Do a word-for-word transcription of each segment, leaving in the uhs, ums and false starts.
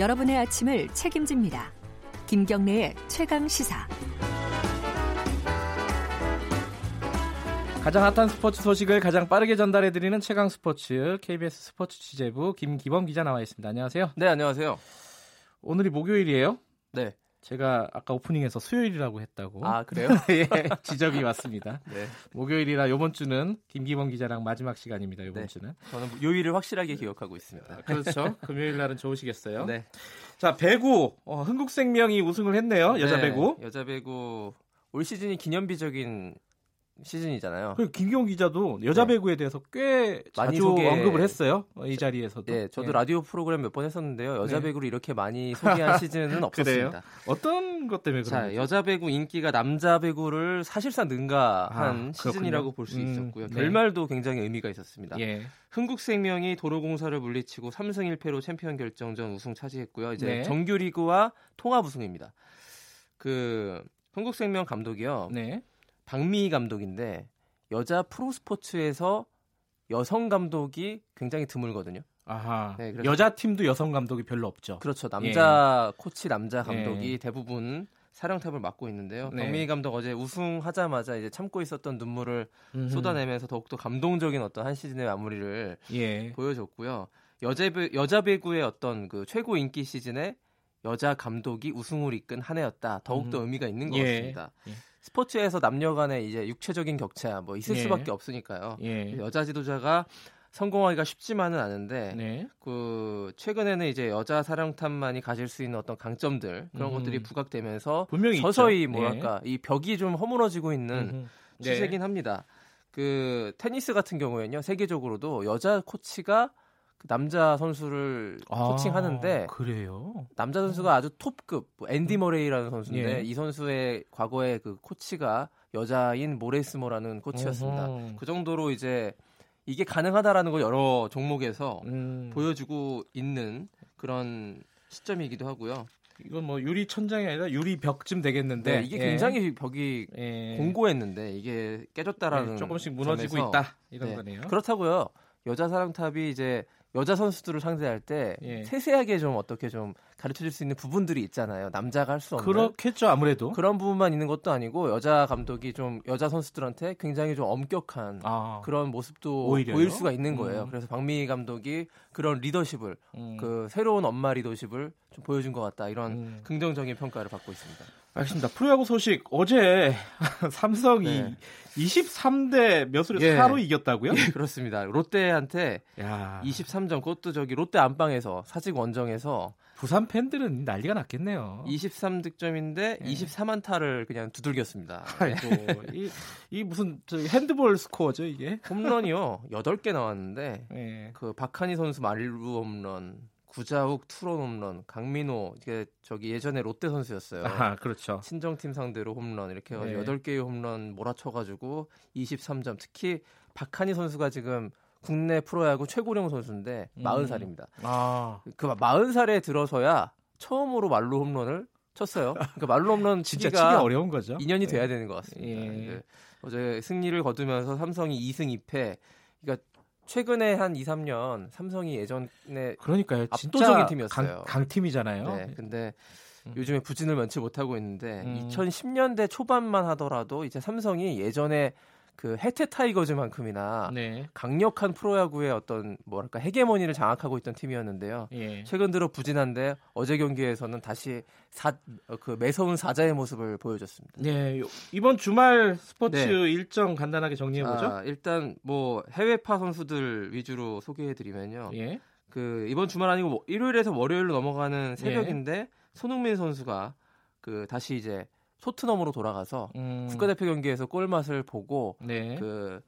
여러분의 아침을 책임집니다. 김경래의 최강시사. 가장 핫한 스포츠 소식을 가장 빠르게 전달해드리는 최강 스포츠, 케이비에스 스포츠 취재부 김기범 기자 나와 있습니다. 안녕하세요. 네, 안녕하세요. 오늘이 목요일이에요? 네. 제가 아까 오프닝에서 수요일이라고 했다고. 아, 그래요? 예, 지적이 왔습니다. 네. 목요일이라 이번 주는 김기범 기자랑 마지막 시간입니다. 이번 네. 주는. 저는 요일을 확실하게 기억하고 있습니다. 아, 그렇죠. 금요일 날은 좋으시겠어요. 네. 자, 배구. 어, 흥국생명이 우승을 했네요. 여자 네, 배구. 여자 배구. 올 시즌이 기념비적인 시즌이잖아요. 그리고 김기범 기자도 여자 네. 배구에 대해서 꽤 많이 자주 소개... 언급을 했어요. 이 자리에서도. 네, 저도 네. 라디오 프로그램 몇 번 했었는데요. 여자 네. 배구를 이렇게 많이 소개한 시즌은 없었습니다. 그래요? 어떤 것 때문에 그런가요? 자, 여자 배구 인기가 남자 배구를 사실상 능가한 아, 시즌이라고 볼 수 음, 있었고요. 네. 결말도 굉장히 의미가 있었습니다. 예. 흥국생명이 도로공사를 물리치고 삼승 일패로 챔피언 결정전 우승 차지했고요. 이제 네. 정규리그와 통합 우승입니다. 그 흥국생명 감독이요. 네. 박미희 감독인데 여자 프로스포츠에서 여성 감독이 굉장히 드물거든요. 아하. 네, 여자 팀도 여성 감독이 별로 없죠. 그렇죠. 남자 예. 코치, 남자 감독이 예. 대부분 사령탑을 맡고 있는데요. 네. 박미희 감독 어제 우승하자마자 이제 참고 있었던 눈물을 음흠. 쏟아내면서 더욱더 감동적인 어떤 한 시즌의 마무리를 예. 보여줬고요. 여자 여자 배구의 어떤 그 최고 인기 시즌에 여자 감독이 우승을 이끈 한 해였다. 더욱더 음. 의미가 있는 것 예. 같습니다. 예. 스포츠에서 남녀 간의 이제 육체적인 격차 뭐 있을 예. 수밖에 없으니까요. 예. 여자 지도자가 성공하기가 쉽지만은 않은데 네. 그 최근에는 이제 여자 사령탑만이 가질 수 있는 어떤 강점들 그런 음. 것들이 부각되면서 분명히 서서히 있죠. 뭐랄까 예. 이 벽이 좀 허물어지고 있는 네. 추세긴 합니다. 그 테니스 같은 경우에는요. 세계적으로도 여자 코치가 남자 선수를 아, 코칭하는데 그래요? 남자 선수가 아주 톱급 뭐 앤디 머레이라는 선수인데 예. 이 선수의 과거에 그 코치가 여자인 모레스모라는 코치였습니다. 어허. 그 정도로 이제 이게 가능하다라는 걸 여러 종목에서 음. 보여주고 있는 그런 시점이기도 하고요. 이건 뭐 유리 천장이 아니라 유리 벽쯤 되겠는데 네, 이게 예. 굉장히 벽이 예. 공고했는데 이게 깨졌다라는 예, 조금씩 무너지고 점에서. 있다 이런 네. 거네요. 그렇다고요. 여자 사령탑이 이제 여자 선수들을 상대할 때 예. 세세하게 좀 어떻게 좀 가르쳐줄 수 있는 부분들이 있잖아요. 남자가 할 수 없는. 그렇겠죠, 아무래도. 그런 부분만 있는 것도 아니고 여자 감독이 좀 여자 선수들한테 굉장히 좀 엄격한 아, 그런 모습도 오히려요? 보일 수가 있는 거예요. 음. 그래서 박미희 감독이 그런 리더십을, 음. 그 새로운 엄마 리더십을 좀 보여준 것 같다. 이런 음. 긍정적인 평가를 받고 있습니다. 알겠습니다. 프로야구 소식. 어제 삼성이 네. 이십삼 대 몇으로 예. 사로 이겼다고요? 예, 그렇습니다. 롯데한테 야. 이십삼 점. 그것도 저기 롯데 안방에서 사직 원정에서 부산 팬들은 난리가 났겠네요. 이십삼 득점인데 예. 이십삼 안타를 그냥 두들겼습니다. 아이고. 이, 이 무슨 저 핸드볼 스코어죠, 이게? 홈런이요. 여덟 개 나왔는데 예. 그 박한이 선수 말루 홈런, 구자욱 투런 홈런, 강민호 이게 저기 예전에 롯데 선수였어요. 아, 그렇죠. 친정팀 상대로 홈런 이렇게 네. 여덟 개의 홈런 몰아쳐가지고 이십삼 점. 특히 박한이 선수가 지금 국내 프로야구 최고령 선수인데 음. 마흔 살입니다. 아. 그 마흔 살에 들어서야 처음으로 말루 홈런을 쳤어요. 그러니까 말루 홈런 진짜 치기 어려운 거죠. 인연이 네. 돼야 되는 것 같습니다. 예. 네. 어제 승리를 거두면서 삼성이 이승 이패. 그러니까 최근에 한 이, 삼 년 삼성이 예전에 그러니까요, 압도적인 팀이었어요. 강, 강팀이잖아요. 네, 근데 음. 요즘에 부진을 면치 못하고 있는데 음. 이천십 년대 초반만 하더라도 이제 삼성이 예전에 그 해태 타이거즈만큼이나 네. 강력한 프로야구의 어떤 뭐랄까 헤게모니를 장악하고 있던 팀이었는데요. 예. 최근 들어 부진한데 어제 경기에서는 다시 사, 그 매서운 사자의 모습을 보여줬습니다. 네, 이번 주말 스포츠 네. 일정 간단하게 정리해보죠. 아, 일단 뭐 해외파 선수들 위주로 소개해드리면요. 예. 그 이번 주말 아니고 일요일에서 월요일로 넘어가는 새벽인데 예. 손흥민 선수가 그 다시 이제 토트넘으로 돌아가서 음. 국가대표 경기에서 골맛을 보고 네. 그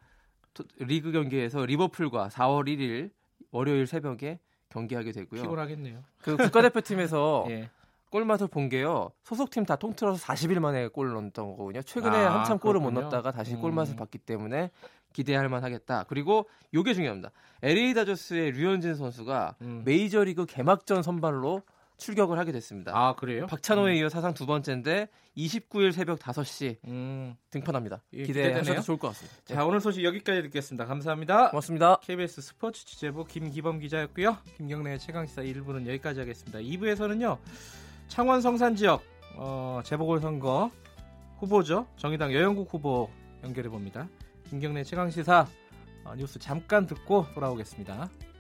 토, 리그 경기에서 리버풀과 사월 일일 월요일 새벽에 경기하게 되고요. 피곤하겠네요. 그 국가대표팀에서 예. 골맛을 본 게요. 소속팀 다 통틀어서 사십 일 만에 골을 넣었던 거거든요. 최근에 아, 한참 그렇군요. 골을 못 넣었다가 다시 음. 골맛을 봤기 때문에 기대할 만하겠다. 그리고 요게 중요합니다. 엘에이 다저스의 류현진 선수가 음. 메이저리그 개막전 선발로 출격을 하게 됐습니다. 아, 그래요? 박찬호에 음. 이어 사상 두 번째인데 이십구 일 새벽 다섯 시 음. 등판합니다. 예, 기대하셔도 좋을 것 같습니다. 자, 네. 오늘 소식 여기까지 듣겠습니다. 감사합니다. 고맙습니다. 케이비에스 스포츠 취재부 김기범 기자였고요. 김경래의 최강시사 일 부는 여기까지 하겠습니다. 이 부에서는요. 창원 성산지역 어, 재보궐선거 후보죠. 정의당 여영국 후보 연결해봅니다. 김경래 최강시사 어, 뉴스 잠깐 듣고 돌아오겠습니다.